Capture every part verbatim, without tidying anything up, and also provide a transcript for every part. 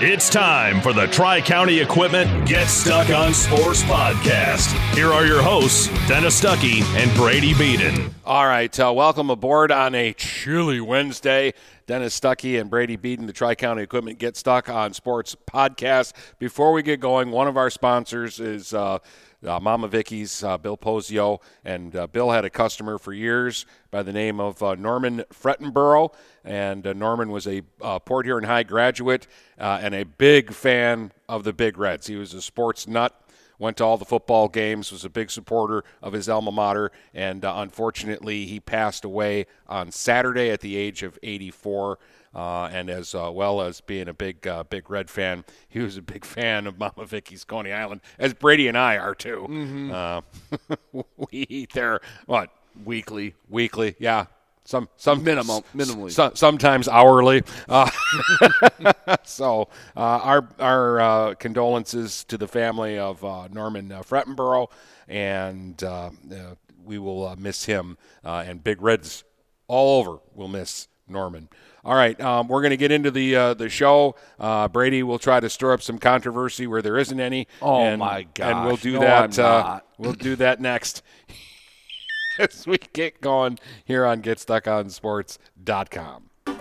It's time for the Tri-County Equipment Get Stuck on Sports podcast. Here are your hosts, Dennis Stuckey and Brady Beedon. All right, uh, welcome aboard on a chilly Wednesday. Dennis Stuckey and Brady Beedon, the Tri-County Equipment Get Stuck on Sports podcast. Before we get going, one of our sponsors is uh, uh, Mama Vicki's, uh, Bill Posio. And uh, Bill had a customer for years by the name of uh, Norman Frettenborough. And uh, Norman was a uh, Port Huron High graduate uh, and a big fan of the Big Reds. He was a sports nut. Went to all the football games, was a big supporter of his alma mater, and uh, unfortunately he passed away on Saturday at the age of eighty-four. Uh, and as uh, well as being a big uh, big Red fan, he was a big fan of Mama Vicki's Coney Island, as Brady and I are too. Mm-hmm. Uh, we eat there, what? Weekly. Weekly, yeah. Some, some minimum, minimally, so, sometimes hourly. Uh, so uh, our our uh, condolences to the family of uh, Norman uh, Frettenborough, and uh, uh, we will uh, miss him. Uh, and Big Reds all over will miss Norman. All right, um, we're going to get into the uh, the show. Uh, Brady will try to stir up some controversy where there isn't any. Oh and, my gosh! And we'll do no, that. Uh, we'll do that next. As we get going here on Get Stuck On Sports dot com.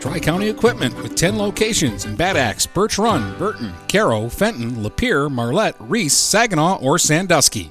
Tri-County Equipment with ten locations in Bad Axe, Birch Run, Burton, Caro, Fenton, Lapeer, Marlette, Reese, Saginaw, or Sandusky.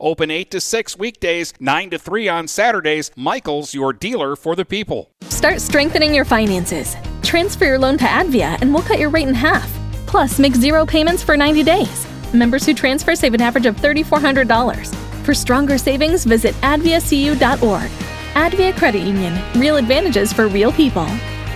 Open eight to six weekdays, nine to three on Saturdays. Michael's, your dealer for the people. Start strengthening your finances. Transfer your loan to Advia and we'll cut your rate in half. Plus, make zero payments for ninety days. Members who transfer save an average of three thousand four hundred dollars. For stronger savings, visit advia c u dot org. Advia Credit Union. Real advantages for real people.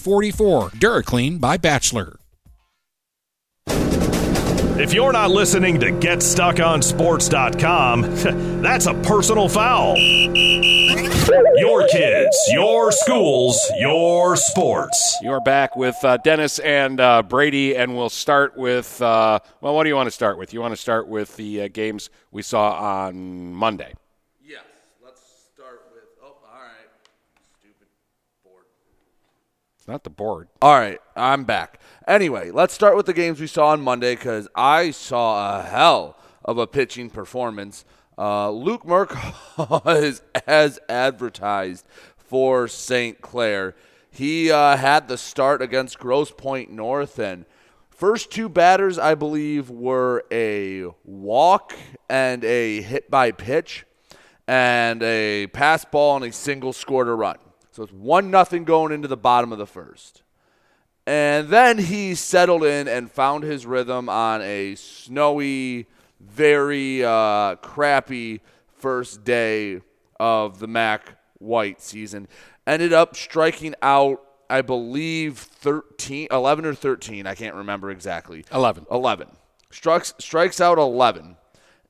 four. forty-four DuraClean by Batchelor. If you're not listening to Get Stuck On Sports dot com, that's a personal foul. Your kids, your schools, your sports. You're back with uh, Dennis and uh, Brady, and we'll start with, uh, well, what do you want to start with? You want to start with the uh, games we saw on Monday. Not the board. All right, I'm back. Anyway, let's start with the games we saw on Monday because I saw a hell of a pitching performance. Uh, Luke Merkel is as advertised for Saint Clair. He uh, had the start against Grosse Pointe North, and first two batters, I believe, were a walk and a hit by pitch and a pass ball and a single scored a run. So it's one nothing going into the bottom of the first. And then he settled in and found his rhythm on a snowy, very uh, crappy first day of the Mac White season. Ended up striking out, I believe, thirteen, eleven or thirteen. I can't remember exactly. eleven. eleven. Strikes, strikes out eleven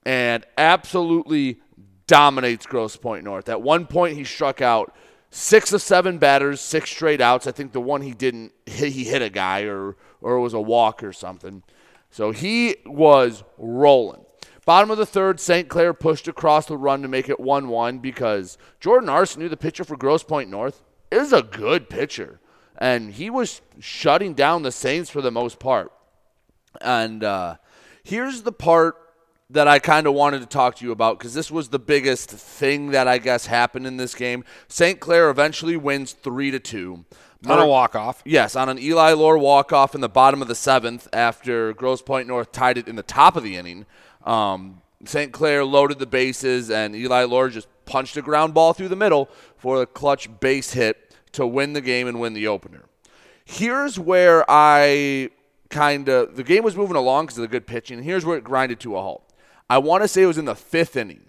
and absolutely dominates Grosse Pointe North. At one point, he struck out Six of seven batters, six straight outs. I think the one he didn't hit, he hit a guy or or it was a walk or something. So he was rolling. Bottom of the third, Saint Clair pushed across the run to make it one one because Jordan Arseneaux, the pitcher for Grosse Pointe North, is a good pitcher. And he was shutting down the Saints for the most part. And uh, here's the part that I kind of wanted to talk to you about because this was the biggest thing that I guess happened in this game. Saint Clair eventually wins three to two. On a walk-off. Yes, on an Eli Lohr walk-off in the bottom of the seventh after Grosse Pointe North tied it in the top of the inning. Um, Saint Clair loaded the bases, and Eli Lohr just punched a ground ball through the middle for the clutch base hit to win the game and win the opener. Here's where I kind of – the game was moving along because of the good pitching, and here's where it grinded to a halt. I want to say it was in the fifth inning.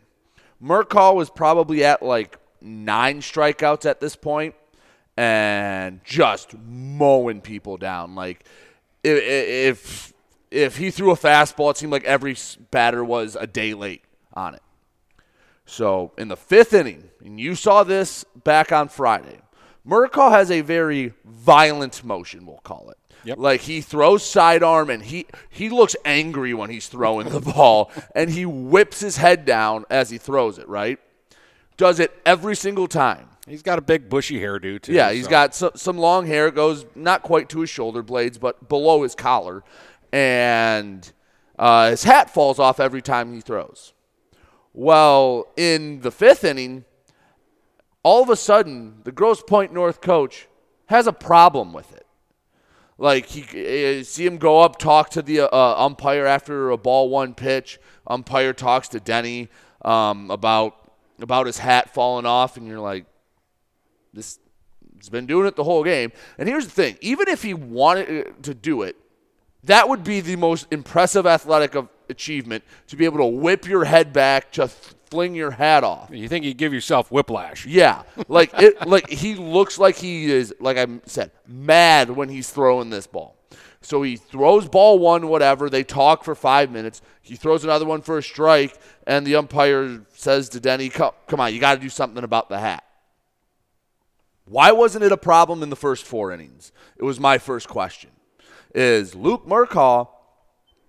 Merkel was probably at like nine strikeouts at this point and just mowing people down. Like if if he threw a fastball, it seemed like every batter was a day late on it. So in the fifth inning, and you saw this back on Friday, Merkel has a very violent motion, we'll call it. Yep. Like he throws sidearm and he, he looks angry when he's throwing the ball and he whips his head down as he throws it, right? Does it every single time. He's got a big bushy hairdo too. Yeah, he's so. got so, some long hair, goes not quite to his shoulder blades but below his collar, and uh, his hat falls off every time he throws. Well, in the fifth inning, all of a sudden the Grosse Pointe North coach has a problem with it. Like, he, see him go up, talk to the uh, umpire after a ball one pitch. Umpire talks to Denny um, about about his hat falling off, and you're like, this, he's been doing it the whole game. And here's the thing. Even if he wanted to do it, that would be the most impressive athletic of achievement, to be able to whip your head back, to fling your hat off. You think you give yourself whiplash? Yeah, like it. Like he looks like he is, like I said, mad when he's throwing this ball. So he throws ball one, whatever. They talk for five minutes. He throws another one for a strike, and the umpire says to Denny, "Come, come on, you got to do something about the hat." Why wasn't it a problem in the first four innings? It was my first question. Is Luke Merkel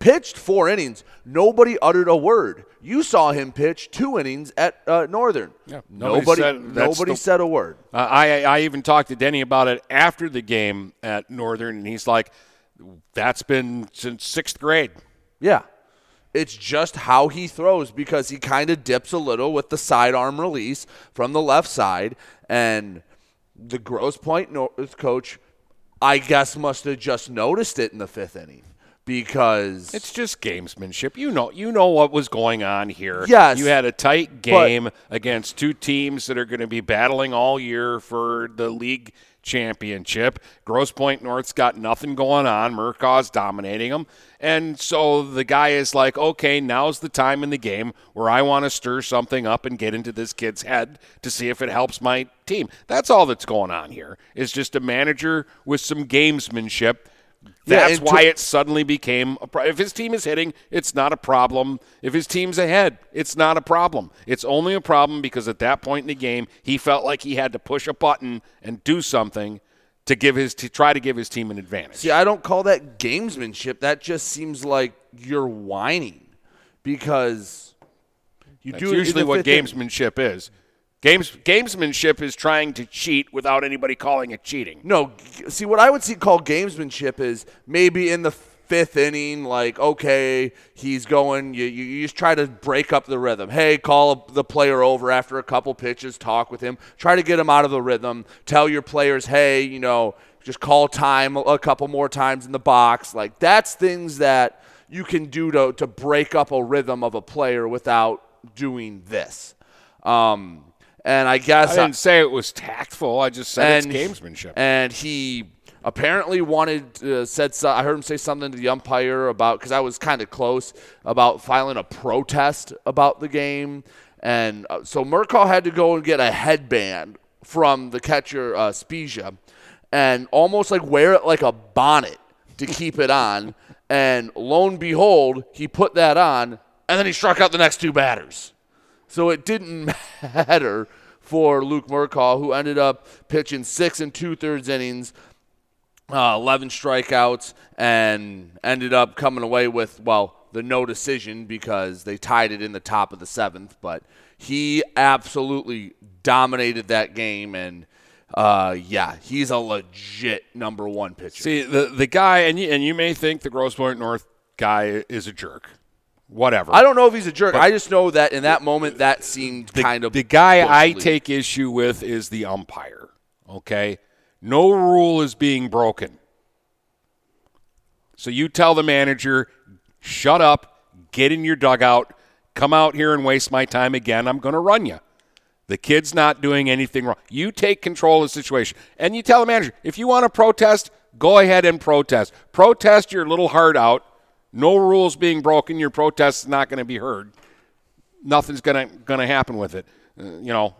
pitched four innings. Nobody uttered a word. You saw him pitch two innings at uh, Northern. Yeah, nobody, nobody, said, nobody the, said a word. Uh, I, I even talked to Denny about it after the game at Northern, and he's like, that's been since sixth grade. Yeah. It's just how he throws, because he kind of dips a little with the sidearm release from the left side. And the Grosse Pointe North coach, I guess, must have just noticed it in the fifth inning, because it's just gamesmanship. You know, you know what was going on here. Yes. You had a tight game against two teams that are going to be battling all year for the league championship. Grosse Pointe North's got nothing going on. Murkow's dominating them. And so the guy is like, okay, now's the time in the game where I want to stir something up and get into this kid's head to see if it helps my team. That's all that's going on here, is just a manager with some gamesmanship. That's yeah, why to- it suddenly became a problem. If his team is hitting, it's not a problem. If his team's ahead, it's not a problem. It's only a problem because at that point in the game, he felt like he had to push a button and do something to give his to try to give his team an advantage. See, I don't call that gamesmanship. That just seems like you're whining, because you that's do usually what gamesmanship in- is. Games, gamesmanship is trying to cheat without anybody calling it cheating. No, see, what I would see called gamesmanship is maybe in the fifth inning, like, okay, he's going, you, you, you just try to break up the rhythm. Hey, call the player over after a couple pitches, talk with him, try to get him out of the rhythm, tell your players, hey, you know, just call time a couple more times in the box. Like, that's things that you can do to, to break up a rhythm of a player without doing this. Um And I guess I didn't I, say it was tactful. I just said and, it's gamesmanship. And he apparently wanted uh, said so, I heard him say something to the umpire about, because I was kind of close, about filing a protest about the game. And uh, so Merkel had to go and get a headband from the catcher uh, Spezia, and almost like wear it like a bonnet to keep it on. And lo and behold, he put that on, and then he struck out the next two batters. So it didn't matter for Luke Merkel, who ended up pitching six and two-thirds innings, uh, eleven strikeouts, and ended up coming away with, well, the no decision, because they tied it in the top of the seventh. But he absolutely dominated that game, and, uh, yeah, he's a legit number one pitcher. See, the, the guy, and you, and you may think the Grosse Pointe North guy is a jerk. Whatever. I don't know if he's a jerk. But I just know that in that moment, that seemed the, kind of... The guy I take issue with is the umpire, okay? No rule is being broken. So you tell the manager, shut up, get in your dugout, come out here and waste my time again. I'm going to run you. The kid's not doing anything wrong. You take control of the situation. And you tell the manager, if you want to protest, go ahead and protest. Protest your little heart out. No rules being broken. Your protest is not going to be heard. Nothing's going to going to happen with it. Uh, you know,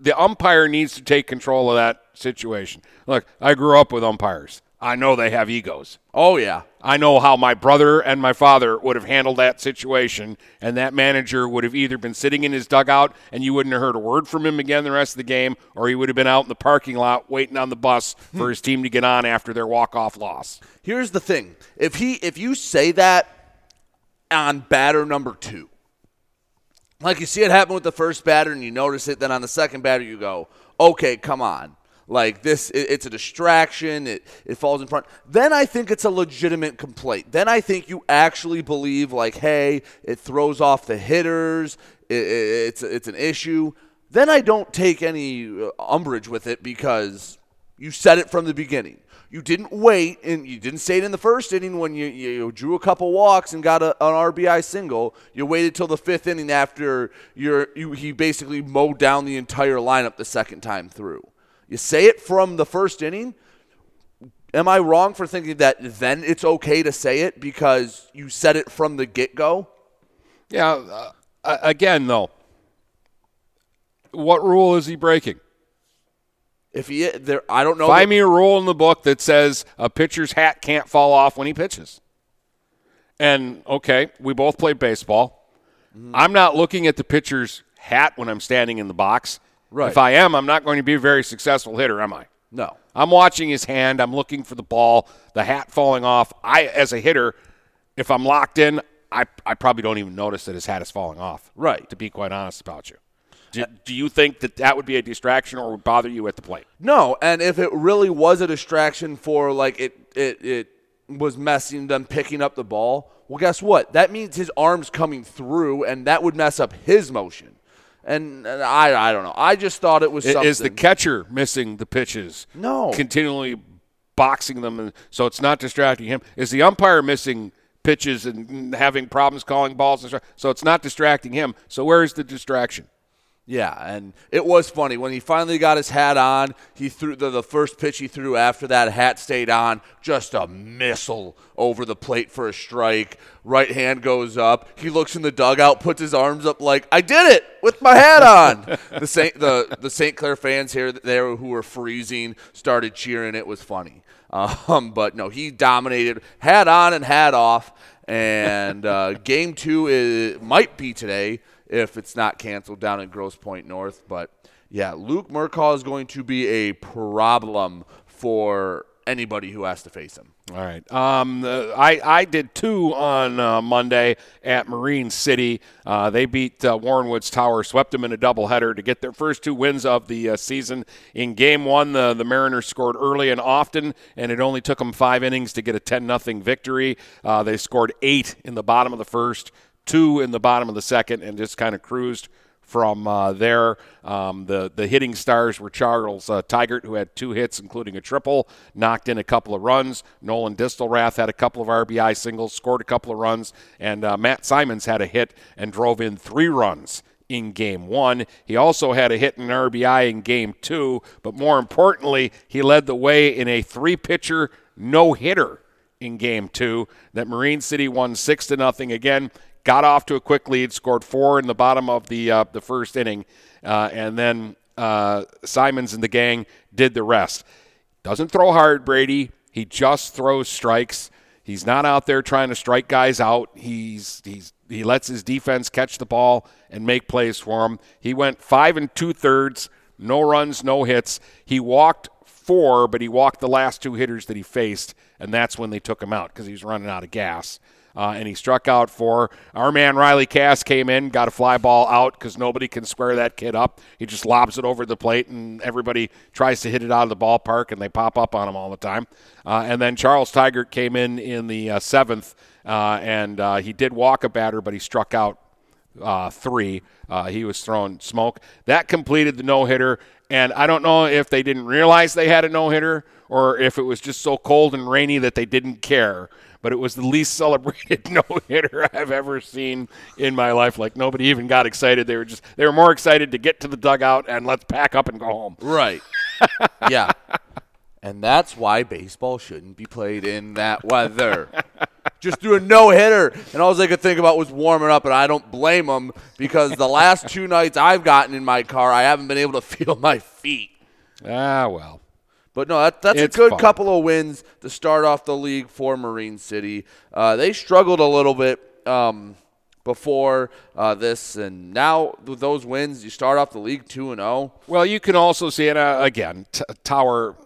the umpire needs to take control of that situation. Look, I grew up with umpires. I know they have egos. Oh, yeah. I know how my brother and my father would have handled that situation, and that manager would have either been sitting in his dugout and you wouldn't have heard a word from him again the rest of the game, or he would have been out in the parking lot waiting on the bus for his team to get on after their walk-off loss. Here's the thing. If he, if you say that on batter number two, like you see it happen with the first batter and you notice it, then on the second batter you go, okay, come on. Like this, it's a distraction. It it falls in front. Then I think it's a legitimate complaint. Then I think you actually believe, like, hey, it throws off the hitters. It, it, it's it's an issue. Then I don't take any umbrage with it, because you said it from the beginning. You didn't wait, and you didn't say it in the first inning when you, you drew a couple walks and got a, an R B I single. You waited till the fifth inning after your you he basically mowed down the entire lineup the second time through. You say it from the first inning. Am I wrong for thinking that then it's okay to say it because you said it from the get-go? Yeah. Uh, again, though, what rule is he breaking? If he, there, I don't know. Find that- me a rule in the book that says a pitcher's hat can't fall off when he pitches. And, okay, we both played baseball. Mm-hmm. I'm not looking at the pitcher's hat when I'm standing in the box. Right. If I am, I'm not going to be a very successful hitter, am I? No. I'm watching his hand. I'm looking for the ball, the hat falling off. I, as a hitter, if I'm locked in, I I probably don't even notice that his hat is falling off. Right. To be quite honest about you. Do, do you think that that would be a distraction or would bother you at the plate? No, and if it really was a distraction for, like, it it, it was messing them picking up the ball, well, guess what? That means his arm's coming through, and that would mess up his motion. And, and I I don't know. I just thought it was it, something. Is the catcher missing the pitches? No. Continually boxing them, and so it's not distracting him. Is the umpire missing pitches and having problems calling balls? And so it's not distracting him. So where is the distraction? Yeah, and it was funny. When he finally got his hat on, he threw the, the first pitch he threw after that hat stayed on, just a missile over the plate for a strike. Right hand goes up. He looks in the dugout, puts his arms up like, I did it with my hat on. the Saint the the Saint Clair fans here there who were freezing started cheering. It was funny. Um, but, no, he dominated, hat on and hat off. And uh, game two is, might be today, if it's not canceled down in Grosse Pointe North. But, yeah, Luke Merkel is going to be a problem for anybody who has to face him. All right. Um, the, I, I did two on uh, Monday at Marine City. Uh, they beat uh, Warrenwood's Tower, swept them in a doubleheader to get their first two wins of the uh, season. In game one, the, the Mariners scored early and often, and it only took them five innings to get a ten nothing victory. Uh, they scored eight in the bottom of the first, two in the bottom of the second, and just kind of cruised from uh, there. Um, the, the hitting stars were Charles uh, Tigert, who had two hits, including a triple, knocked in a couple of runs. Nolan Distelrath had a couple of R B I singles, scored a couple of runs, and uh, Matt Simons had a hit and drove in three runs in game one. He also had a hit and an R B I in game two, but more importantly, he led the way in a three-pitcher no-hitter in game two that Marine City won six to nothing again. Got off to a quick lead, scored four in the bottom of the uh, the first inning, uh, and then uh, Simons and the gang did the rest. Doesn't throw hard, Brady. He just throws strikes. He's not out there trying to strike guys out. He's he's he lets his defense catch the ball and make plays for him. He went five and two-thirds, no runs, no hits. He walked four, but he walked the last two hitters that he faced, and that's when they took him out because he was running out of gas. Uh, and he struck out four. Our man Riley Cass came in, got a fly ball out because nobody can square that kid up. He just lobs it over the plate, and everybody tries to hit it out of the ballpark, and they pop up on him all the time. Uh, and then Charles Tigert came in in the uh, seventh, uh, and uh, he did walk a batter, but he struck out uh, three. Uh, he was throwing smoke. That completed the no-hitter, and I don't know if they didn't realize they had a no-hitter or if it was just so cold and rainy that they didn't care. But it was the least celebrated no-hitter I've ever seen in my life. Like, nobody even got excited. They were just they were more excited to get to the dugout and let's pack up and go home. Right. Yeah. And that's why baseball shouldn't be played in that weather. Just threw a no-hitter, and all they could think about was warming up, and I don't blame them because the last two nights I've gotten in my car, I haven't been able to feel my feet. Ah, well. But, no, that, that's it's a good fun. Couple of wins to start off the league for Marine City. Uh, they struggled a little bit um, before uh, this, and now with those wins, you start off the league two and oh. Well, you can also see it, uh, again, t- Tower,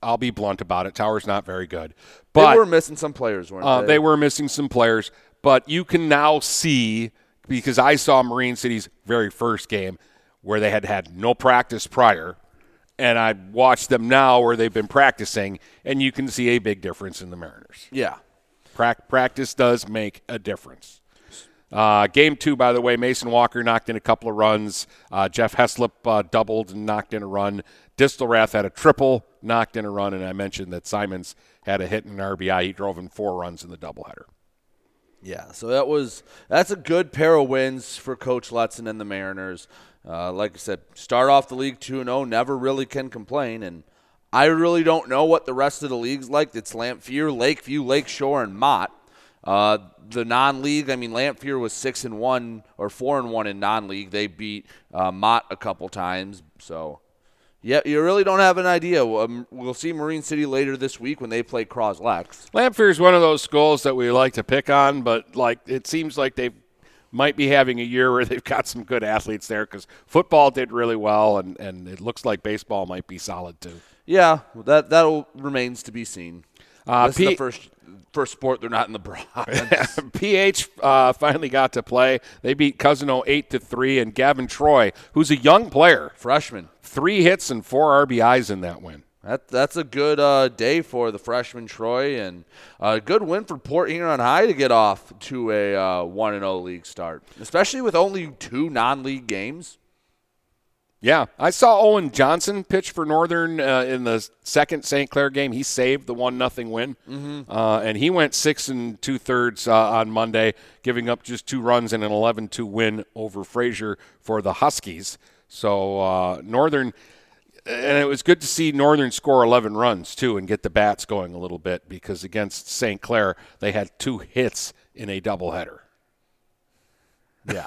I'll be blunt about it, Tower's not very good. But they were missing some players, weren't uh, they? They were missing some players, but you can now see, because I saw Marine City's very first game where they had had no practice prior, and I watched them now where they've been practicing, and you can see a big difference in the Mariners. Yeah. Pra- practice does make a difference. Uh, game two, by the way, Mason Walker knocked in a couple of runs. Uh, Jeff Heslop uh, doubled and knocked in a run. Distelrath had a triple, knocked in a run, and I mentioned that Simons had a hit and an R B I. He drove in four runs in the doubleheader. Yeah, so that was that's a good pair of wins for Coach Lutzen and the Mariners. Uh, like I said, start off the league two and oh, never really can complain, and I really don't know what the rest of the league's like. It's Lamphere, Lakeview, Lakeshore, and Mott. Uh, the non-league, I mean, Lamphere was six and one or four and one in non-league. They beat uh, Mott a couple times, so yeah, you really don't have an idea. Um, we'll see Marine City later this week when they play Cros-Lex. Lamphere is one of those schools that we like to pick on, but like it seems like they've might be having a year where they've got some good athletes there because football did really well, and, and it looks like baseball might be solid too. Yeah, that that remains to be seen. Uh, this P- is the first first sport they're not in the Bronx. P H uh, finally got to play. They beat Cousino eight to three, and Gavin Troy, who's a young player, freshman, three hits and four R B Is in that win. That, that's a good uh, day for the freshman Troy, and a good win for Port Huron High to get off to a uh, one and oh league start, especially with only two non-league games. Yeah, I saw Owen Johnson pitch for Northern uh, in the second Saint Clair game. He saved the one nothing win, mm-hmm. uh, and he went six and two-thirds uh, on Monday, giving up just two runs and an eleven two win over Frazier for the Huskies. So uh, Northern, and it was good to see Northern score eleven runs, too, and get the bats going a little bit because against Saint Clair, they had two hits in a doubleheader. Yeah.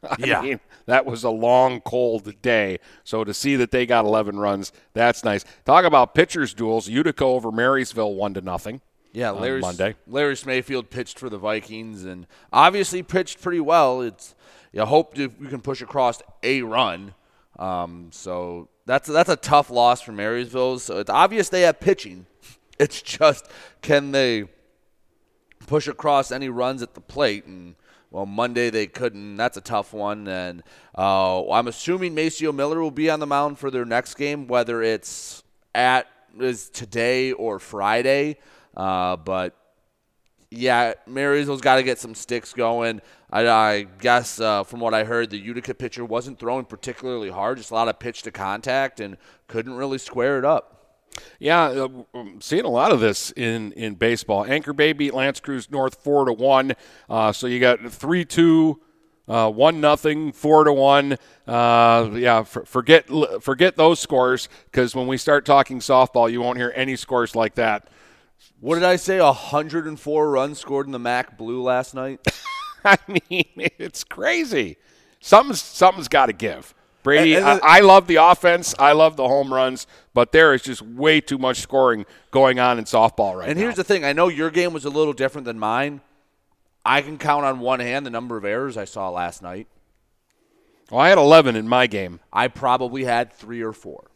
I yeah. mean, that was a long, cold day. So to see that they got eleven runs, that's nice. Talk about pitchers' duels. Utica over Marysville, one to nothing. Yeah, Larry Monday. Larry Smayfield pitched for the Vikings and obviously pitched pretty well. It's you know, hope you can push across a run. Um, so that's that's a tough loss for Marysville. So it's obvious they have pitching. It's just can they push across any runs at the plate and. Well, Monday they couldn't. That's a tough one. And uh, I'm assuming Maceo Miller will be on the mound for their next game, whether it's at is today or Friday. Uh, but, yeah, Marysville's got to get some sticks going. I, I guess uh, from what I heard, the Utica pitcher wasn't throwing particularly hard, just a lot of pitch to contact and couldn't really square it up. Yeah, I'm seeing a lot of this in, in baseball. Anchor Bay beat Lance Cruz North four to one. Uh, so you got three two, uh, one nothing, four to one. Uh, yeah, for, forget forget those scores because when we start talking softball, you won't hear any scores like that. What did I say? one hundred four runs scored in the M A C Blue last night? I mean, it's crazy. Something's, something's got to give. Brady, and, and, I, I love the offense. I love the home runs, but there is just way too much scoring going on in softball right now. And here's the thing. I know your game was a little different than mine. I can count on one hand the number of errors I saw last night. Well, I had eleven in my game. I probably had three or four.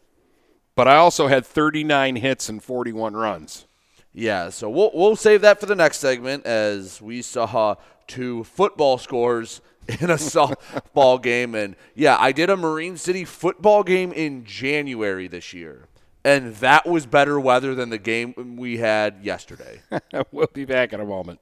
But I also had thirty-nine hits and forty-one runs. Yeah, so we'll, we'll save that for the next segment as we saw two football scores in a softball game. And, yeah, I did a Marine City football game in January this year, and that was better weather than the game we had yesterday. We'll be back in a moment.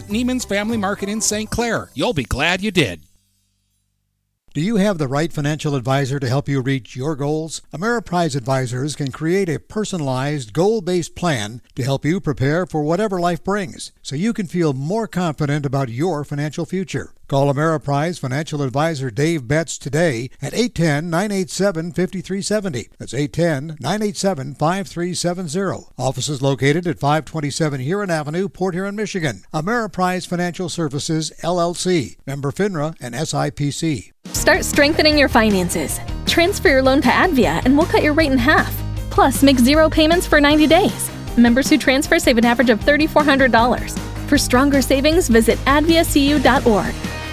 Neiman's Family Market in Saint Clair. You'll be glad you did. Do you have the right financial advisor to help you reach your goals? Ameriprise Advisors can create a personalized, goal-based plan to help you prepare for whatever life brings, so you can feel more confident about your financial future. Call Ameriprise Financial Advisor Dave Betts today at eight one zero, nine eight seven, five three seven zero. That's eight one zero, nine eight seven, five three seven zero. Office is located at five twenty-seven Huron Avenue, Port Huron, Michigan. Ameriprise Financial Services, L L C. Member FINRA and S I P C. Start strengthening your finances. Transfer your loan to Advia and we'll cut your rate in half. Plus, make zero payments for ninety days. Members who transfer save an average of three thousand four hundred dollars. For stronger savings, visit advia c u dot org.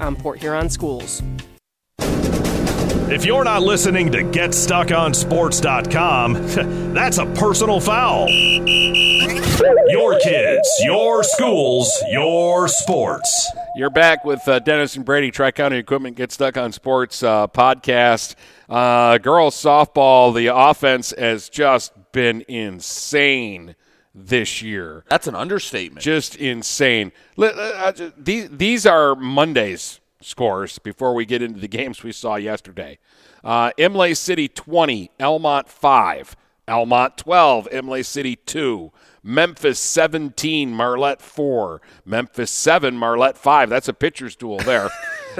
on Port Huron Schools. If you're not listening to Get Stuck On Sports dot com, that's a personal foul. Your kids, your schools, your sports. You're back with uh, Dennis and Brady, Tri-County Equipment, Get Stuck on Sports uh, podcast. Uh, girls softball, the offense has just been insane this year. That's an understatement. Just insane. These these are Monday's scores before we get into the games we saw yesterday. Uh, Imlay City twenty, Elmont five, Elmont twelve, Imlay City two, Memphis seventeen, Marlette four, Memphis seven, Marlette five. That's a pitcher's duel there.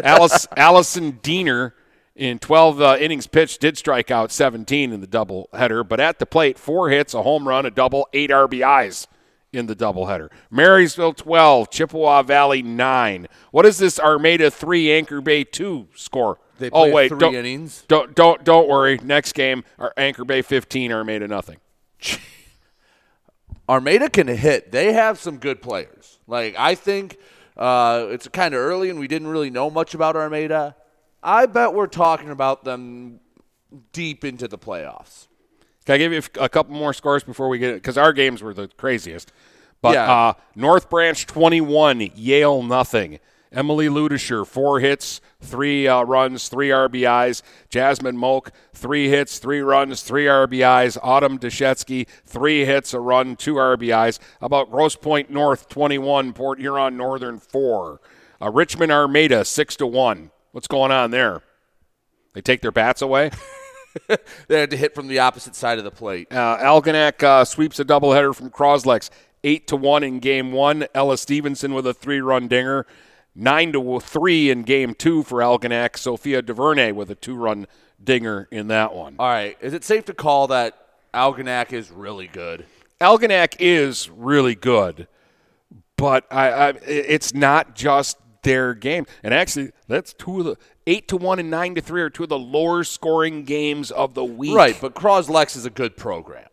Alice, Allison Diener in twelve uh, innings pitched, did strike out seventeen in the doubleheader, but at the plate, four hits, a home run, a double, eight R B Is in the doubleheader. Marysville twelve, Chippewa Valley nine. What is this Armada three, Anchor Bay two score? They play oh, wait, three don't, innings. Don't don't don't worry. Next game, our Anchor Bay fifteen, Armada nothing. Armada can hit. They have some good players. Like I think uh, it's kind of early, and we didn't really know much about Armada. I bet we're talking about them deep into the playoffs. Can I give you a couple more scores before we get it? Because our games were the craziest. But yeah. uh, North Branch twenty-one, Yale nothing. Emily Ludisher, four hits, three uh, runs, three R B Is. Jasmine Moak, three hits, three runs, three R B Is. Autumn Deshetsky, three hits, a run, two R B Is. How about Grosse Pointe North twenty-one, Port Huron Northern four. Uh, Richmond Armada six to one. What's going on there? They take their bats away? They had to hit from the opposite side of the plate. Uh, Algonac uh, sweeps a doubleheader from Croslex, eight to one in game one. Ella Stevenson with a three-run dinger, nine to three in game two for Algonac. Sophia DuVernay with a two-run dinger in that one. All right, is it safe to call that Algonac is really good? Algonac is really good, but I, I, it's not just their game. And actually, that's two of the eight to one and nine to three are two of the lower scoring games of the week. Right, but Croslex is a good program.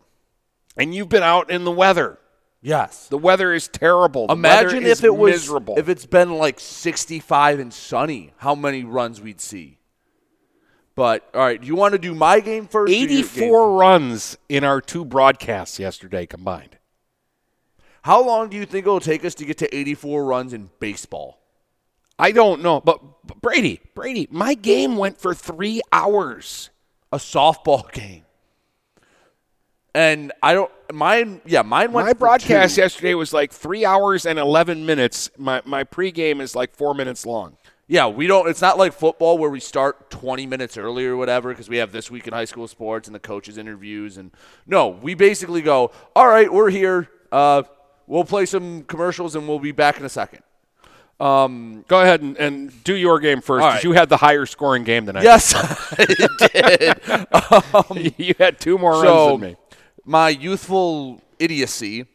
And you've been out in the weather. Yes. The weather is terrible. The Imagine if it was miserable. If it's been like sixty-five and sunny, how many runs we'd see. But all right, do you want to do my game first? eighty-four runs in our two broadcasts yesterday combined. How long do you think it'll take us to get to eighty-four runs in baseball? I don't know, but Brady, Brady, my game went for three hours. A softball game. And I don't, mine, yeah, mine went my for broadcast two. Yesterday was like three hours and eleven minutes. My my pregame is like four minutes long. yeah, we don't. It's not like football where we start twenty minutes early or whatever because we have This Week in High School Sports and the coaches' interviews. And no, we basically go, all right, we're here. Uh, we'll play some commercials and we'll be back in a second. Um, Go ahead and, and do your game first because right. you had the higher scoring game tonight. Yes, I did. Um, you had two more so runs than me. My youthful idiocy,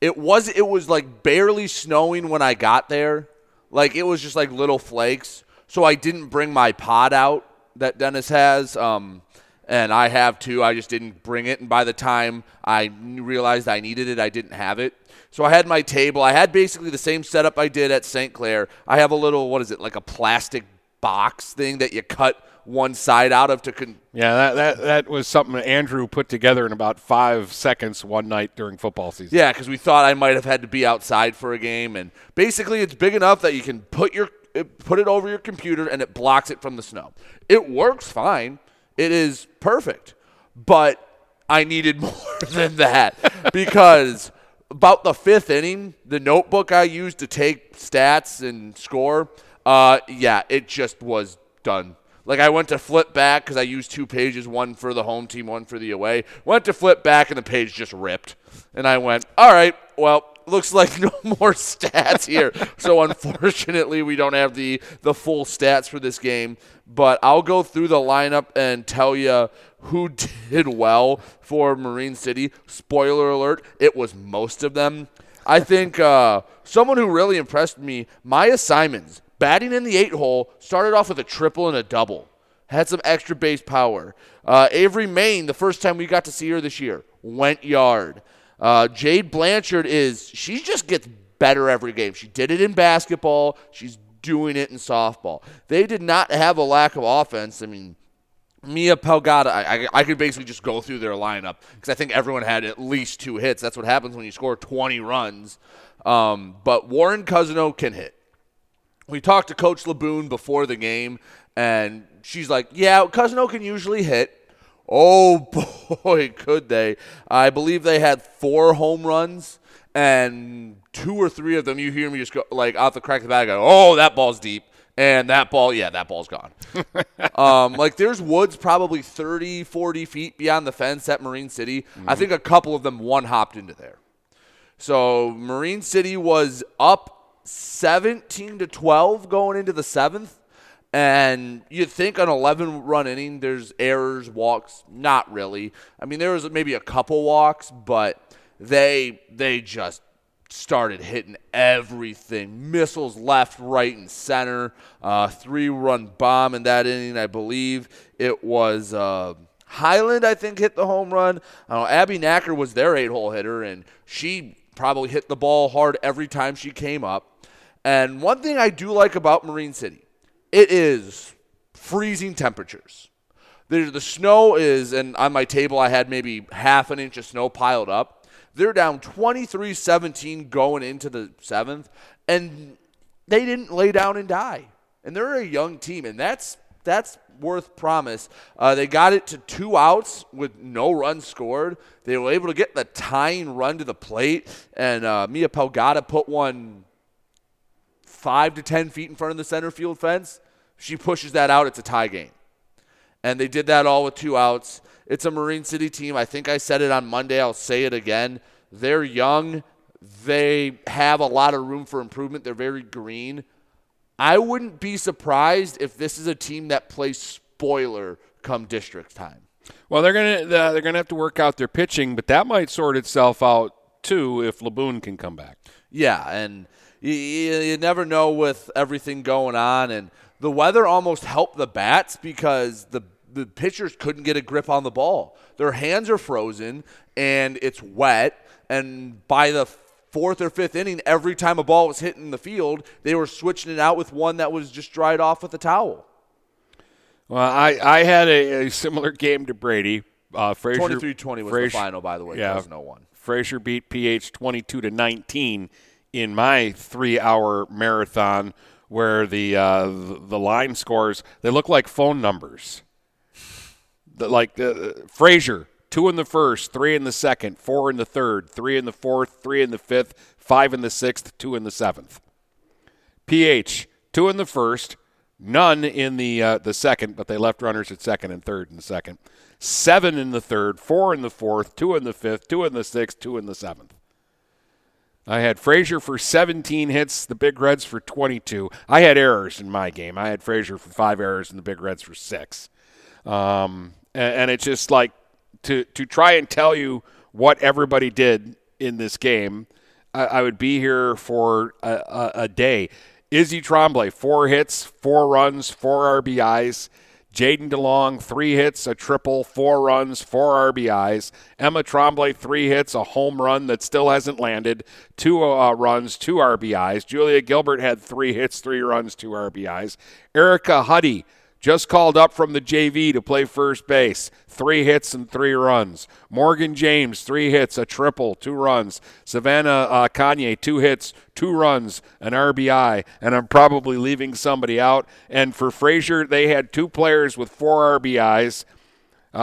it was it was like barely snowing when I got there. Like it was just like little flakes. So I didn't bring my pod out that Dennis has, um, and I have too. I just didn't bring it, and by the time I realized I needed it, I didn't have it. So I had my table. I had basically the same setup I did at Saint Clair. I have a little, what is it, like a plastic box thing that you cut one side out of to con- Yeah, that, that that was something that Andrew put together in about five seconds one night during football season. Yeah, because we thought I might have had to be outside for a game. And basically it's big enough that you can put your put it over your computer and it blocks it from the snow. It works fine. It is perfect. But I needed more than that because – about the fifth inning, the notebook I used to take stats and score, uh, yeah, it just was done. Like, I went to flip back because I used two pages, one for the home team, one for the away. Went to flip back, and the page just ripped. And I went, all right, well, looks like no more stats here. So, unfortunately, we don't have the, the full stats for this game. But I'll go through the lineup and tell you who did well for Marine City. Spoiler alert, it was most of them. I think uh, someone who really impressed me, Maya Simons, batting in the eight hole, started off with a triple and a double. Had some extra base power. Uh, Avery Main, the first time we got to see her this year, went yard. Uh, Jade Blanchard is, she just gets better every game. She did it in basketball. She's doing it in softball. They did not have a lack of offense. I mean, Mia Pelgada, I, I, I could basically just go through their lineup because I think everyone had at least two hits. That's what happens when you score twenty runs. Um, but Warren Cousino can hit. We talked to Coach Laboon before the game, and she's like, yeah, Cousino can usually hit. Oh, boy, could they. I believe they had four home runs, and two or three of them, you hear me just go, like, out the crack of the bat, I go, oh, that ball's deep. And that ball, yeah, that ball's gone. um, like, there's woods probably thirty, forty feet beyond the fence at Marine City. Mm-hmm. I think a couple of them one-hopped into there. So Marine City was up seventeen to twelve going into the seventh. And you'd think an eleven-run inning, there's errors, walks. Not really. I mean, there was maybe a couple walks, but they they just started hitting everything. Missiles left, right, and center. Uh, three-run bomb in that inning, I believe. It was uh, Highland, I think, hit the home run. I don't know, Abby Knacker was their eight-hole hitter, and she probably hit the ball hard every time she came up. And one thing I do like about Marine City, it is freezing temperatures. The, the snow is, and on my table I had maybe half an inch of snow piled up. They're down twenty-three seventeen going into the seventh, and they didn't lay down and die. And they're a young team, and that's that's worth promise. Uh, they got it to two outs with no runs scored. They were able to get the tying run to the plate, and uh, Mia Pelgada put one five to ten feet in front of the center field fence. She pushes that out. It's a tie game. And they did that all with two outs. It's a Marine City team. I think I said it on Monday. I'll say it again. They're young. They have a lot of room for improvement. They're very green. I wouldn't be surprised if this is a team that plays spoiler come district time. Well, they're going to uh, they're going to have to work out their pitching, but that might sort itself out too if Laboon can come back. Yeah, and you, you, you never know with everything going on, and the weather almost helped the bats because the the pitchers couldn't get a grip on the ball. Their hands are frozen, and it's wet, and by the fourth or fifth inning, every time a ball was hitting the field, they were switching it out with one that was just dried off with a towel. Well, I, I had a, a similar game to Brady. Uh, Frazier, twenty-three twenty was Frazier, the final, by the way. Yeah, oh one. Frazier beat P H twenty-two to nineteen in my three-hour marathon where the uh, the line scores, they look like phone numbers. The, like uh, Frazier, two in the first, three in the second, four in the third, three in the fourth, three in the fifth, five in the sixth, two in the seventh. P H, two in the first, None in the uh, the second, but they left runners at second and third in the second. Seven in the third, four in the fourth, two in the fifth, two in the sixth, two in the seventh. I had Frazier for seventeen hits, the Big Reds for twenty-two. I had errors in my game. I had Frazier for five errors and the Big Reds for six. Um, and, and it's just like to, to try and tell you what everybody did in this game, I, I would be here for a, a, a day. Izzy Tremblay, four hits, four runs, four R B Is. Jaden DeLong, three hits, a triple, four runs, four R B Is. Emma Tremblay, three hits, a home run that still hasn't landed, two uh, runs, two R B Is. Julia Gilbert had three hits, three runs, two R B Is. Erica Huddy, just called up from the J V to play first base, three hits and three runs. Morgan James, three hits, a triple, two runs. Savannah uh, Kanye, two hits, two runs, an R B I, and I'm probably leaving somebody out. And for Frazier, they had two players with four R B Is, uh,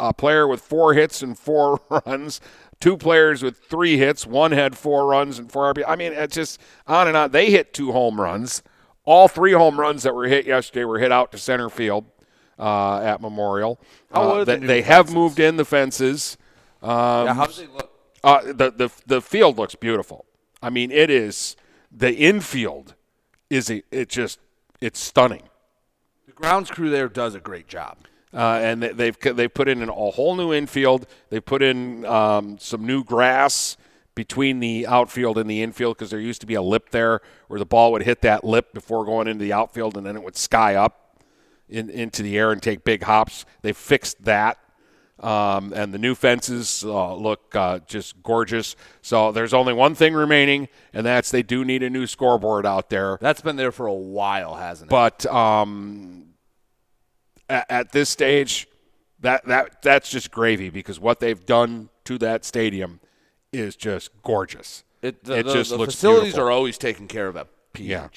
a player with four hits and four runs, two players with three hits, one had four runs and four R B Is. I mean, it's just on and on. They hit two home runs. All three home runs that were hit yesterday were hit out to center field uh, at Memorial. Uh, they they have moved in the fences. Um, yeah, how does it look? Uh, the, the, the field looks beautiful. I mean, it is – the infield is – it just – it's stunning. The grounds crew there does a great job. Uh, and they, they've they've put in an, a whole new infield. They put in um, some new grass between the outfield and the infield because there used to be a lip there where the ball would hit that lip before going into the outfield and then it would sky up in, into the air and take big hops. They fixed that. Um, and the new fences uh, look uh, just gorgeous. So there's only one thing remaining, and that's they do need a new scoreboard out there. That's been there for a while, hasn't it? But um, at, at this stage, that that that's just gravy because what they've done to that stadium is just gorgeous. It, the, it just the, the looks facilities beautiful. Are always taken care of at P H. Yeah.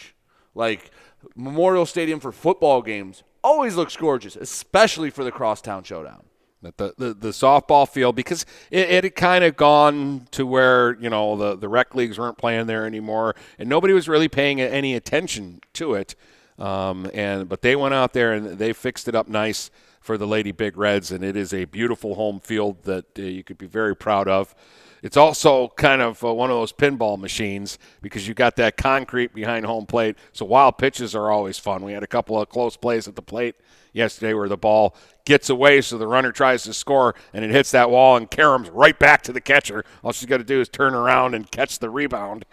Like Memorial Stadium for football games always looks gorgeous, especially for the Crosstown Showdown. The, the, the softball field, because it, it had kind of gone to where, you know, the, the rec leagues weren't playing there anymore, and nobody was really paying any attention to it. Um, and But they went out there and they fixed it up nice for the Lady Big Reds, and it is a beautiful home field that uh, you could be very proud of. It's also kind of uh, one of those pinball machines because you've got that concrete behind home plate. So wild pitches are always fun. We had a couple of close plays at the plate yesterday where the ball gets away so the runner tries to score, and it hits that wall and caroms right back to the catcher. All she's got to do is turn around and catch the rebound.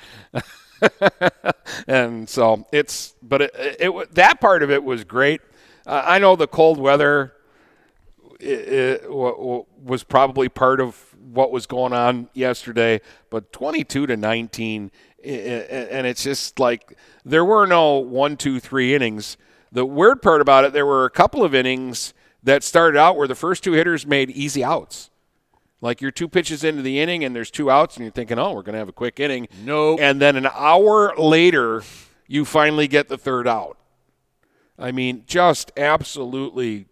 and so it's – but it, it, it that part of it was great. Uh, I know the cold weather it, it was probably part of – what was going on yesterday, but twenty-two to nineteen, and it's just like there were no one, two, three innings. The weird part about it, there were a couple of innings that started out where the first two hitters made easy outs. Like you're two pitches into the inning and there's two outs and you're thinking, oh, we're going to have a quick inning. Nope. And then an hour later, you finally get the third out. I mean, just absolutely,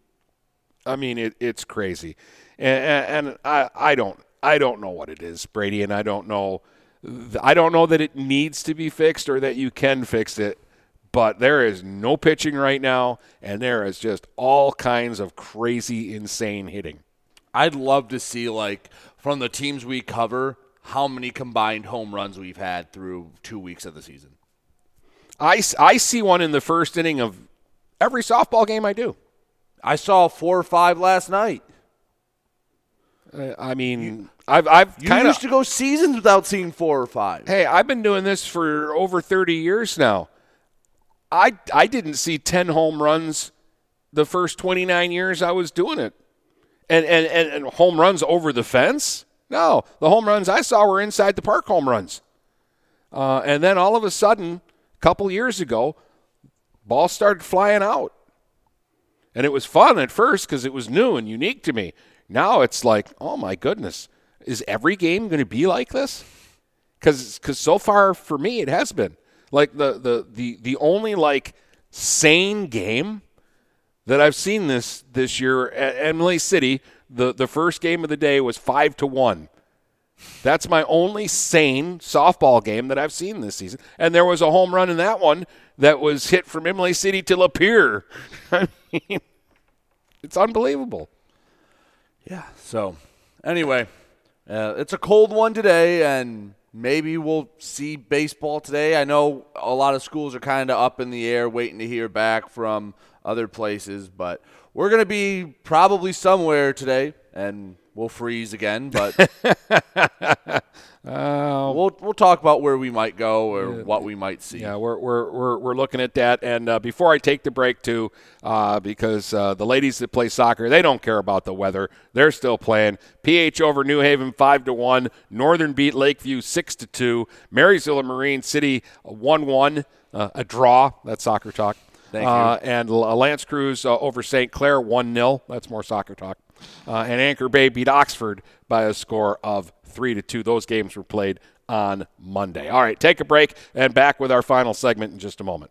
I mean, it, it's crazy. And, and I, I don't I don't know what it is, Brady, and I don't know I don't know that it needs to be fixed or that you can fix it, but there is no pitching right now, and there is just all kinds of crazy, insane hitting. I'd love to see, like, from the teams we cover, how many combined home runs we've had through two weeks of the season. I, I see one in the first inning of every softball game I do. I saw four or five last night. I mean, you, I've, I've kind of used to go seasons without seeing four or five. Hey, I've been doing this for over thirty years now. I I didn't see ten home runs the first twenty-nine years I was doing it, and and and, and home runs over the fence. No, the home runs I saw were inside the park home runs. Uh, and then all of a sudden, a couple years ago, ball started flying out, and it was fun at first because it was new and unique to me. Now it's like, oh, my goodness, is every game going to be like this? Because so far for me it has been. Like the, the, the, the only, like, sane game that I've seen this this year at Imlay City, the, the first game of the day was five to one. That's my only sane softball game that I've seen this season. And there was a home run in that one that was hit from Imlay City to Lamphere. I mean, it's unbelievable. Yeah, so anyway, uh, it's a cold one today, and maybe we'll see baseball today. I know a lot of schools are kind of up in the air waiting to hear back from other places, but we're going to be probably somewhere today, and we'll freeze again, but uh, we'll we'll talk about where we might go or yeah, what we might see. Yeah, we're we're we're we're looking at that. And uh, before I take the break too, uh, because uh, the ladies that play soccer, they don't care about the weather. They're still playing. P H over New Haven five to one. Northern beat Lakeview six to two. Marysville and Marine City one one. Uh, a draw. That's soccer talk. Thank you. Uh, and uh, Lance Cruz uh, over Saint Clair one nil. That's more soccer talk. Uh, and Anchor Bay beat Oxford by a score of three to two. Those games were played on Monday. All right, take a break and back with our final segment in just a moment.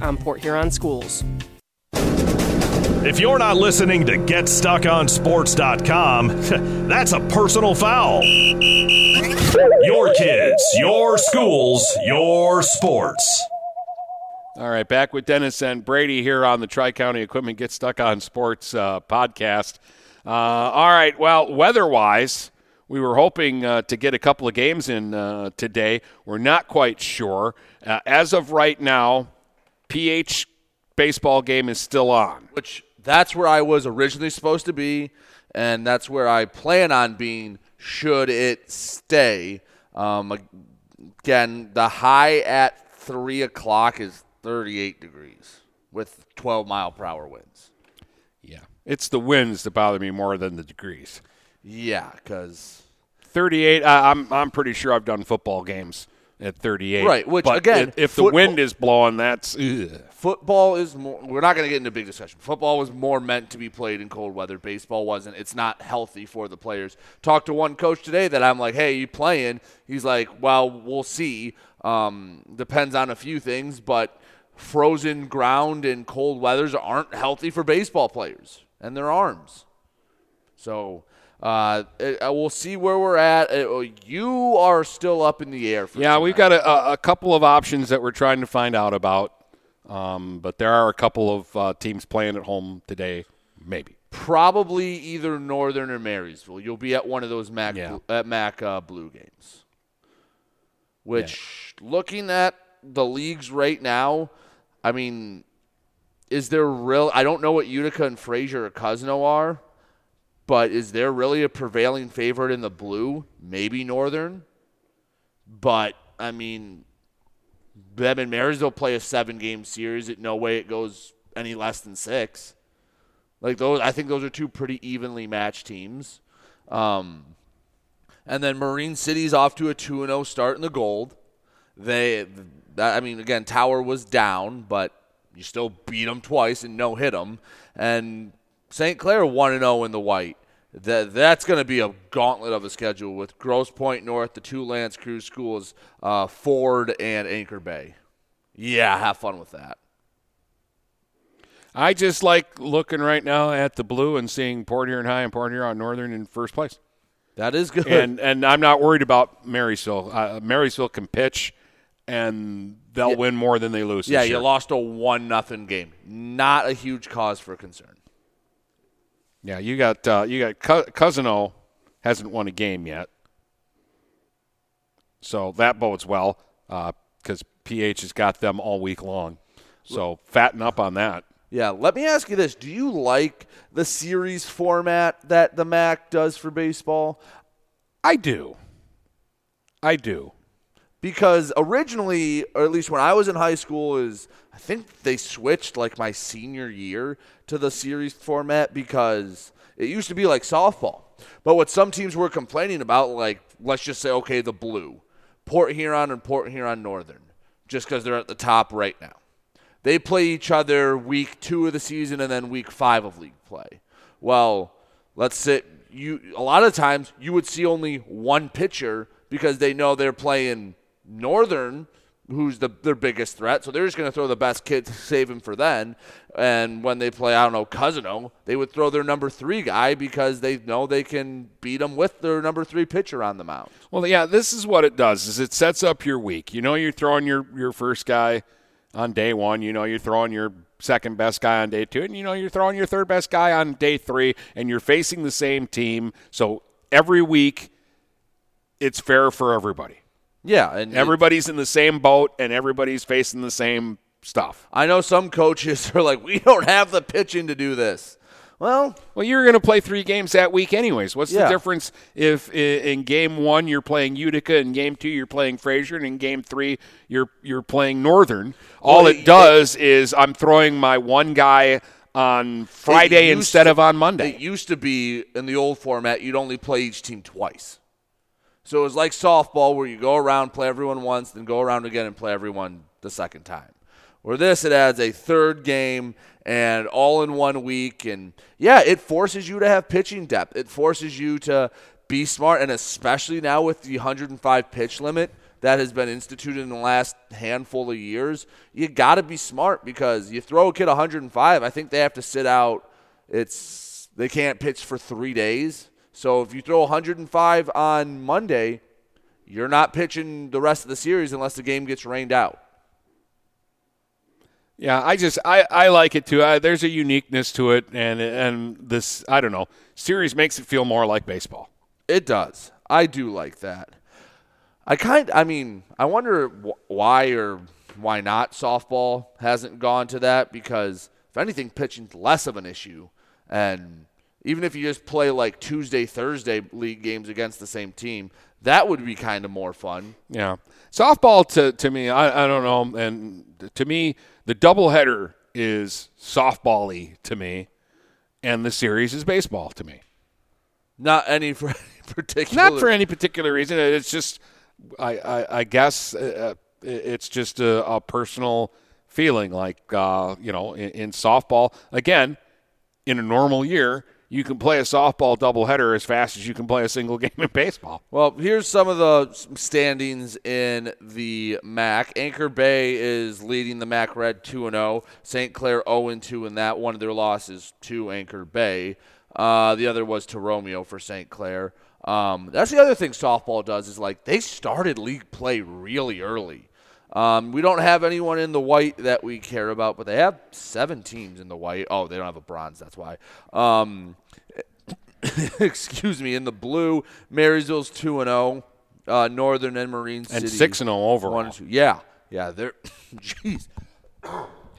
on Port Huron Schools. If you're not listening to Get Stuck On Sports dot com, that's a personal foul. Your kids, your schools, your sports. All right, back with Dennis and Brady here on the Tri-County Equipment Get Stuck On Sports uh, podcast. Uh, all right, well, weather-wise, we were hoping uh, to get a couple of games in uh, today. We're not quite sure. Uh, as of right now, P H baseball game is still on. Which, that's where I was originally supposed to be, and that's where I plan on being should it stay. Um, again, the high at three o'clock is thirty-eight degrees with twelve mile per hour winds. Yeah. It's the winds that bother me more than the degrees. Yeah, because thirty-eight, I, I'm I'm pretty sure I've done football games at thirty-eight. Right, which, but again, it, if football, the wind is blowing, that's ugh. Football is more, we're not going to get into a big discussion. Football was more meant to be played in cold weather. Baseball wasn't. It's not healthy for the players. Talked to one coach today that I'm like, hey, you playing? He's like, well, we'll see. Um, depends on a few things, but frozen ground and cold weathers aren't healthy for baseball players and their arms. So uh, it, uh, we'll see where we're at. It, you are still up in the air. For yeah, tonight. We've got a, a couple of options that we're trying to find out about, um, but there are a couple of uh, teams playing at home today, maybe. Probably either Northern or Marysville. You'll be at one of those Mac, yeah. uh, Mac uh, Blue games. Which, yeah. Looking at the leagues right now, I mean, is there real? I don't know what Utica and Frazier or Cousino are, but is there really a prevailing favorite in the blue? Maybe Northern. But, I mean, them and Marysville play a seven-game series. It, no way it goes any less than six. Like those, I think those are two pretty evenly matched teams. Um And then Marine City's off to a two and oh start in the gold. They, I mean, again, Tower was down, but you still beat them twice and no hit them. And Saint Clair one and oh in the white. That that's going to be a gauntlet of a schedule with Grosse Pointe North, the two Lance Cruz schools, uh, Ford and Anchor Bay. Yeah, have fun with that. I just like looking right now at the blue and seeing Port Huron High and Port Huron Northern in first place. That is good. And and I'm not worried about Marysville. Uh, Marysville can pitch, and they'll yeah. win more than they lose. Yeah, you lost a one nothing game. Not a huge cause for concern. Yeah, you got uh, you got Co- Cousino hasn't won a game yet. So that bodes well because uh, P H has got them all week long. So fatten up on that. Yeah, let me ask you this. Do you like the series format that the M A C does for baseball? I do. I do. Because originally, or at least when I was in high school, is I think they switched like my senior year to the series format because it used to be like softball. But what some teams were complaining about, like let's just say, okay, the blue, Port Huron and Port Huron Northern, just because they're at the top right now. They play each other week two of the season and then week five of league play. Well, let's sit. You a lot of times you would see only one pitcher because they know they're playing Northern, who's the their biggest threat. So they're just going to throw the best kid to save him for then. And when they play, I don't know, Cousino, they would throw their number three guy because they know they can beat them with their number three pitcher on the mound. Well, yeah, this is what it does is it sets up your week. You know you're throwing your, your first guy on day one, you know, you're throwing your second best guy on day two, and you know, you're throwing your third best guy on day three, and you're facing the same team. So every week, it's fair for everybody. Yeah. And everybody's it, in the same boat, and everybody's facing the same stuff. I know some coaches are like, we don't have the pitching to do this. Well, well, you're going to play three games that week anyways. What's yeah. the difference if in game one you're playing Utica, in game two you're playing Frazier, and in game three you're you're playing Northern? All well, it, it does it, is I'm throwing my one guy on Friday instead to, of on Monday. It used to be in the old format you'd only play each team twice. So it was like softball where you go around, play everyone once, then go around again and play everyone the second time. Or this, it adds a third game and all in one week. And, yeah, it forces you to have pitching depth. It forces you to be smart, and especially now with the one hundred five pitch limit that has been instituted in the last handful of years, you got to be smart because you throw a kid one hundred five, I think they have to sit out it's they can't pitch for three days. So if you throw one hundred five on Monday, you're not pitching the rest of the series unless the game gets rained out. Yeah, I just I, I like it too. I, there's a uniqueness to it, and and this I don't know series makes it feel more like baseball. It does. I do like that. I kind I mean I wonder wh- why or why not softball hasn't gone to that, because if anything, pitching's less of an issue, and even if you just play like Tuesday, Thursday league games against the same team, that would be kind of more fun. Yeah, softball to to me I I don't know, and to me. The doubleheader is softball-y to me, and the series is baseball to me. Not any for any particular. Not for any particular reason. It's just, I I, I guess, uh, it's just a, a personal feeling. Like uh, you know, in, in softball, again, in a normal year, you can play a softball doubleheader as fast as you can play a single game in baseball. Well, here's some of the standings in the M A C. Anchor Bay is leading the M A C Red two and oh. Saint Clair oh and two in that. One of their losses to Anchor Bay. Uh, the other was to Romeo for Saint Clair. Um, that's the other thing softball does is, like, they started league play really early. Um, we don't have anyone in the white that we care about, but they have seven teams in the white. Oh, they don't have a bronze, that's why. Um, excuse me. In the blue, Marysville's two and oh, uh, Northern and Marine City. And six and oh overall. One, two. Yeah, yeah. They're jeez.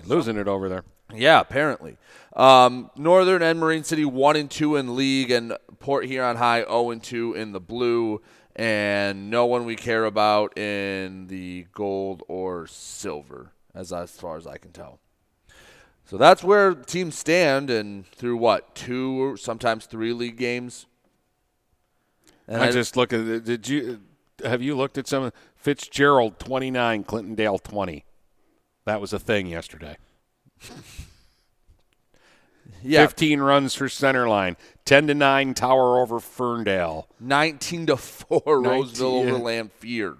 Losing it over there. Yeah, apparently. Um, Northern and Marine City one and two in league, and Port Huron High oh and two in the blue. And no one we care about in the gold or silver, as as far as I can tell. So that's where teams stand, and through what, two or sometimes three league games. And I, I just look at it. Did you have you looked at some Fitzgerald twenty nine, Clintondale twenty? That was a thing yesterday. Yeah. fifteen runs for Centerline. ten to nine Tower over Ferndale. nineteen to four Roseville over Lamphere.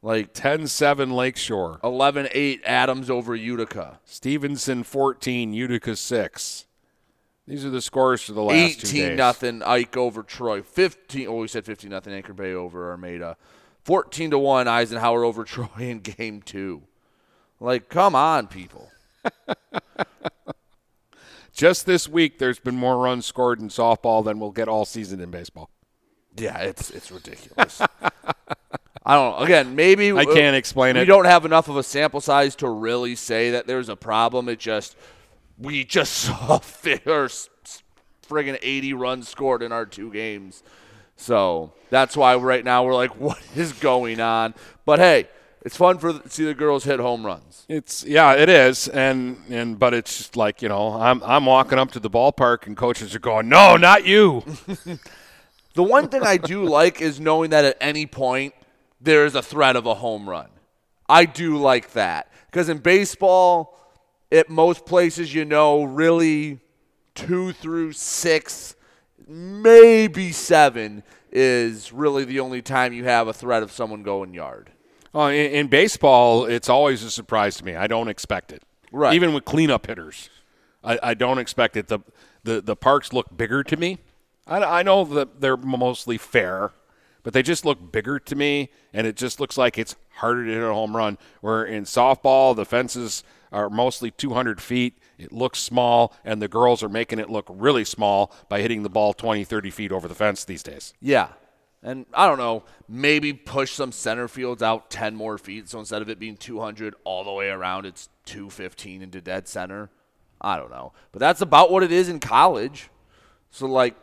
Like ten seven Lakeshore. eleven eight Adams over Utica. Stevenson fourteen, Utica six. These are the scores for the last two days. eighteen nothing Ike over Troy. fifteen oh, we said fifteen nothing Anchor Bay over Armada. fourteen to one Eisenhower over Troy in game two. Like, come on, people. Just this week, there's been more runs scored in softball than we'll get all season in baseball. Yeah, it's it's ridiculous. I don't know. Again, maybe I can't explain it. We don't have enough of a sample size to really say that there's a problem. It just we just saw friggin' eighty runs scored in our two games, so that's why right now we're like, what is going on? But hey. It's fun for to see the girls hit home runs. It's yeah, it is, and and but it's just like, you know, I'm I'm walking up to the ballpark and coaches are going, no, not you. The one thing I do like is knowing that at any point there is a threat of a home run. I do like that, because in baseball, at most places, you know, really two through six, maybe seven is really the only time you have a threat of someone going yard. Oh, in, in baseball, it's always a surprise to me. I don't expect it. Right. Even with cleanup hitters, I, I don't expect it. The, the the parks look bigger to me. I, I know that they're mostly fair, but they just look bigger to me, and it just looks like it's harder to hit a home run. Where in softball, the fences are mostly two hundred feet. It looks small, and the girls are making it look really small by hitting the ball twenty, thirty feet over the fence these days. Yeah. And, I don't know, maybe push some center fields out ten more feet. So instead of it being two hundred all the way around, it's two fifteen into dead center. I don't know. But that's about what it is in college. So, like,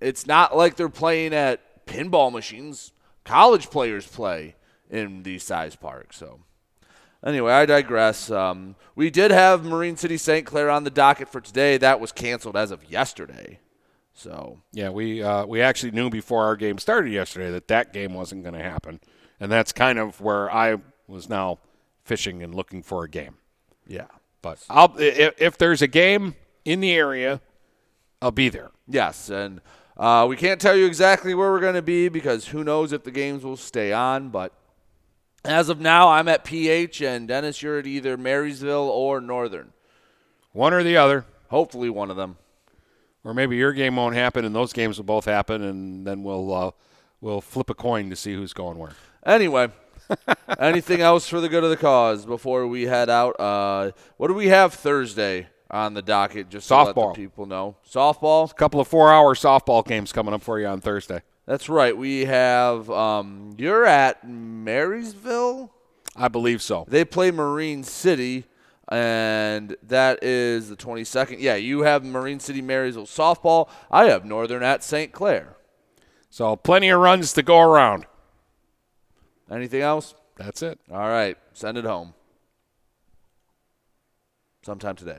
it's not like they're playing at pinball machines. College players play in these size parks. So, anyway, I digress. Um, we did have Marine City Saint Clair on the docket for today. That was canceled as of yesterday. So yeah, we uh, we actually knew before our game started yesterday that that game wasn't going to happen, and that's kind of where I was now fishing and looking for a game. Yeah, but I'll if, if there's a game in the area, I'll be there. Yes, and uh, we can't tell you exactly where we're going to be because who knows if the games will stay on. But as of now, I'm at P H, and Dennis, you're at either Marysville or Northern. One or the other. Hopefully, one of them. or maybe your game won't happen and those games will both happen, and then we'll uh, we'll flip a coin to see who's going where. Anyway, anything else for the good of the cause before we head out? Uh, what do we have Thursday on the docket? Just to let the people know. Softball. There's a couple of four-hour softball games coming up for you on Thursday. That's right. We have um, – you're at Marysville? I believe so. They play Marine City, and that is the twenty-second. Yeah, you have Marine City, Marysville softball. I have Northern at Saint Clair. So plenty of runs to go around. Anything else? That's it. All right. Send it home. Sometime today.